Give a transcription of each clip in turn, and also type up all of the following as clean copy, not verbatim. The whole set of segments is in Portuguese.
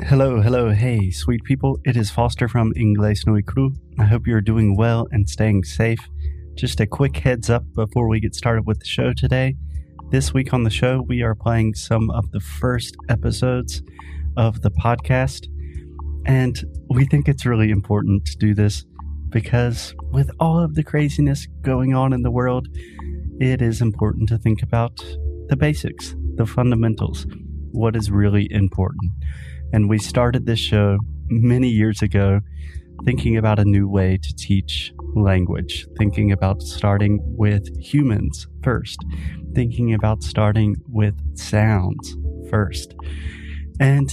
Hello, hey, sweet people. It is Foster from Inglês Nu e Cru. I hope you're doing well and staying safe. Just a quick heads up before we get started with the show today. This week on the show, we are playing some of the first episodes of the podcast. And we think it's really important to do this because with all of the craziness going on in the world, it is important to think about the basics, the fundamentals, what is really important. And we started this show many years ago thinking about a new way to teach language, thinking about starting with humans first, thinking about starting with sounds first. And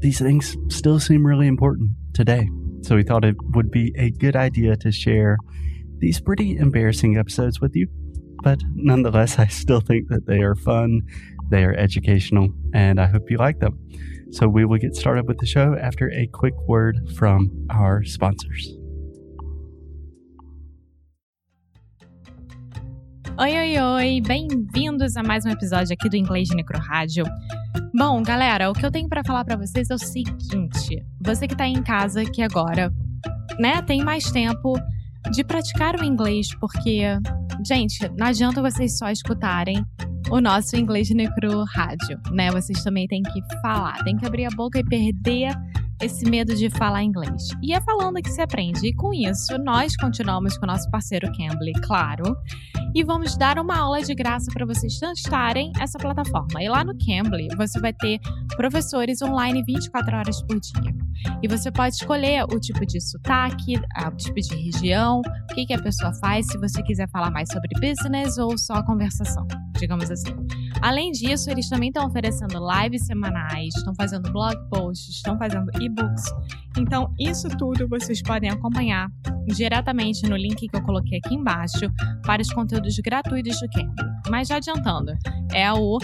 these things still seem really important today. So we thought it would be a good idea to share these pretty embarrassing episodes with you. But nonetheless, I still think that they are fun, they are educational, and I hope you like them. So we will get started with the show after a quick word from our sponsors. Oi, bem-vindos a mais um episódio aqui do Inglês Nu e Cru Rádio. Bom, galera, o que eu tenho pra falar pra vocês é o seguinte. Você que tá aí em casa, que agora, né, tem mais tempo de praticar o inglês, porque, gente, não adianta vocês só escutarem o nosso Inglês Nu e Cru Rádio, né? Vocês também têm que falar, têm que abrir a boca e perder esse medo de falar inglês. E é falando que se aprende. E com isso, nós continuamos com o nosso parceiro Cambly, claro. E vamos dar uma aula de graça para vocês testarem essa plataforma. E lá no Cambly, você vai ter professores online 24 horas por dia. E você pode escolher o tipo de sotaque, o tipo de região, o que a pessoa faz, se você quiser falar mais sobre business ou só conversação, digamos assim. Além disso, eles também estão oferecendo lives semanais, estão fazendo blog posts, estão fazendo e-books. Então, isso tudo vocês podem acompanhar diretamente no link que eu coloquei aqui embaixo para os conteúdos gratuitos do Cambly. Mas já adiantando, é o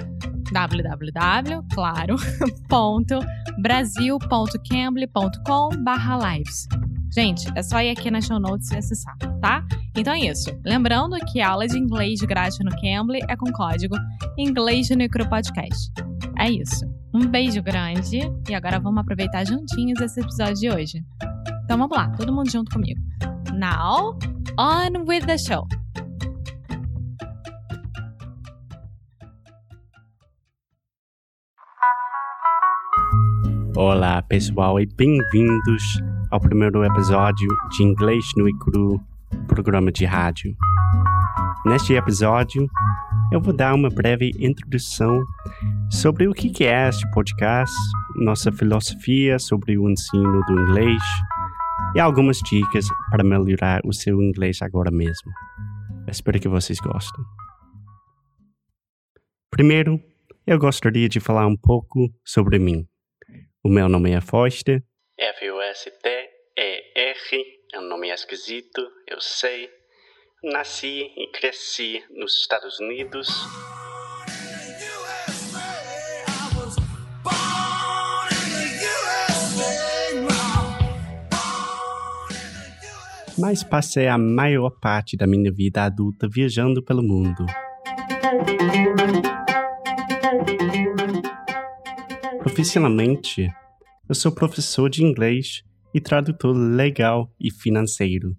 www.brasil.cambly.com/lives. Gente, é só ir aqui na show notes e acessar, tá? Então é isso. Lembrando que a aula de inglês grátis no Cambly é com código Inglês Nu e Cru Podcast. É isso. Um beijo grande e agora vamos aproveitar juntinhos esse episódio de hoje. Então vamos lá, todo mundo junto comigo. Now, on with the show! Olá, pessoal, e bem-vindos ao primeiro episódio de Inglês Nu e Cru, programa de rádio. Neste episódio, eu vou dar uma breve introdução sobre o que é este podcast, nossa filosofia sobre o ensino do inglês e algumas dicas para melhorar o seu inglês agora mesmo. Espero que vocês gostem. Primeiro, eu gostaria de falar um pouco sobre mim. O meu nome é Foster. F-O-S-T-E-R. É um nome esquisito, eu sei. Nasci e cresci nos Estados Unidos. Mas passei a maior parte da minha vida adulta viajando pelo mundo. Profissionalmente, eu sou professor de inglês e tradutor legal e financeiro.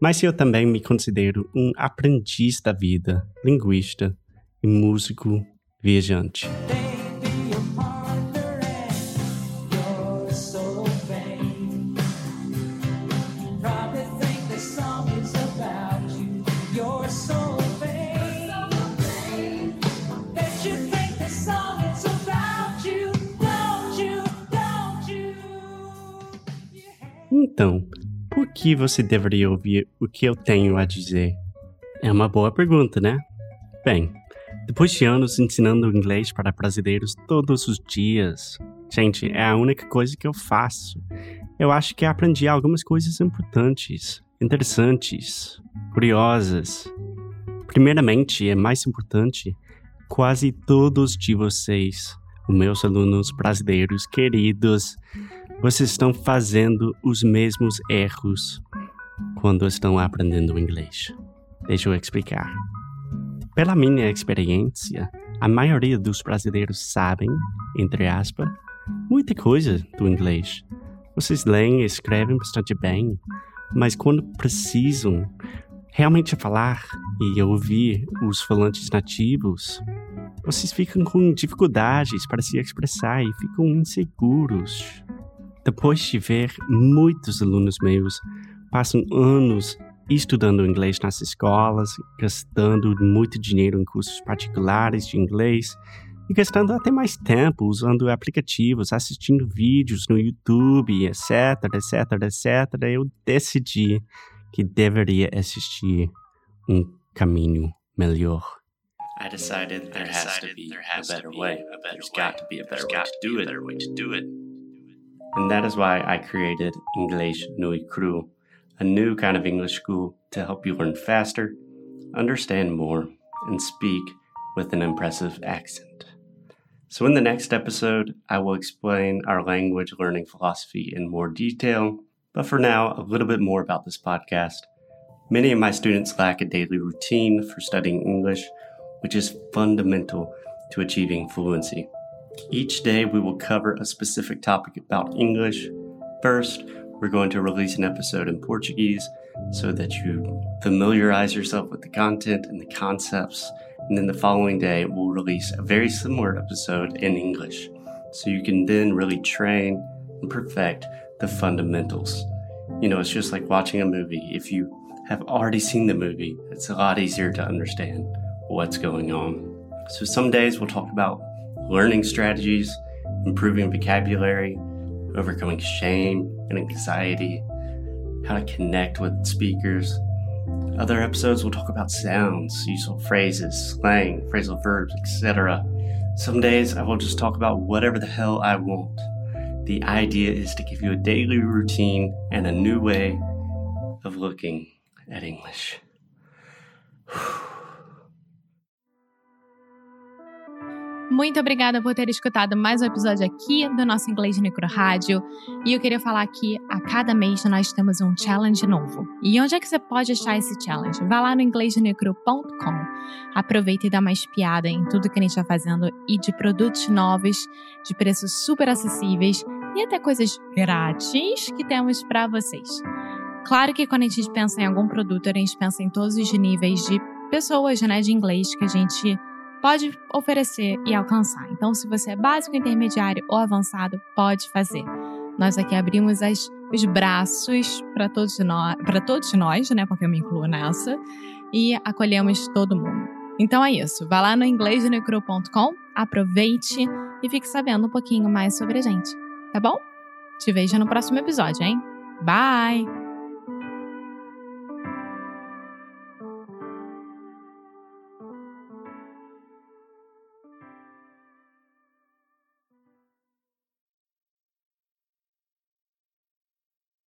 Mas eu também me considero um aprendiz da vida, linguista e músico viajante. Então, por que você deveria ouvir o que eu tenho a dizer? É uma boa pergunta, né? Bem, depois de anos ensinando inglês para brasileiros todos os dias, gente, é a única coisa que eu faço. Eu acho que aprendi algumas coisas importantes, interessantes, curiosas. Primeiramente, é mais importante, quase todos de vocês, os meus alunos brasileiros queridos, vocês estão fazendo os mesmos erros quando estão aprendendo inglês. Deixa eu explicar. Pela minha experiência, a maioria dos brasileiros sabem, entre aspas, muita coisa do inglês. Vocês leem e escrevem bastante bem, mas quando precisam realmente falar e ouvir os falantes nativos, vocês ficam com dificuldades para se expressar e ficam inseguros. Depois de ver muitos alunos meus passam anos estudando inglês nas escolas, gastando muito dinheiro em cursos particulares de inglês e gastando até mais tempo usando aplicativos, assistindo vídeos no YouTube, etc. Eu decidi que deveria existir um caminho melhor. I decided there has to be a better way. There's got to be a better way to do it. And that is why I created Inglês Nu e Cru, a new kind of English school to help you learn faster, understand more, and speak with an impressive accent. So in the next episode, I will explain our language learning philosophy in more detail, but for now, a little bit more about this podcast. Many of my students lack a daily routine for studying English, which is fundamental to achieving fluency. Each day, we will cover a specific topic about English. First, we're going to release an episode in Portuguese so that you familiarize yourself with the content and the concepts. And then the following day, we'll release a very similar episode in English. So you can then really train and perfect the fundamentals. You know, it's just like watching a movie. If you have already seen the movie, it's a lot easier to understand what's going on. So some days we'll talk about learning strategies, improving vocabulary, overcoming shame and anxiety, how to connect with speakers. Other episodes will talk about sounds, useful phrases, slang, phrasal verbs, etc. Some days I will just talk about whatever the hell I want. The idea is to give you a daily routine and a new way of looking at English. Muito obrigada por ter escutado mais um episódio aqui do nosso Inglês Nu e Cru Rádio. E eu queria falar que a cada mês nós temos um challenge novo. E onde é que você pode achar esse challenge? Vá lá no inglesnuecru.com. Aproveita e dá uma espiada em tudo que a gente está fazendo e de produtos novos, de preços super acessíveis e até coisas grátis que temos para vocês. Claro que quando a gente pensa em algum produto, a gente pensa em todos os níveis de pessoas, né, de inglês que a gente pode oferecer e alcançar. Então, se você é básico, intermediário ou avançado, pode fazer. Nós aqui abrimos os braços para todos nós, né? Porque eu me incluo nessa. E acolhemos todo mundo. Então é isso. Vá lá no inglesnuecru.com, aproveite e fique sabendo um pouquinho mais sobre a gente. Tá bom? Te vejo no próximo episódio, hein? Bye!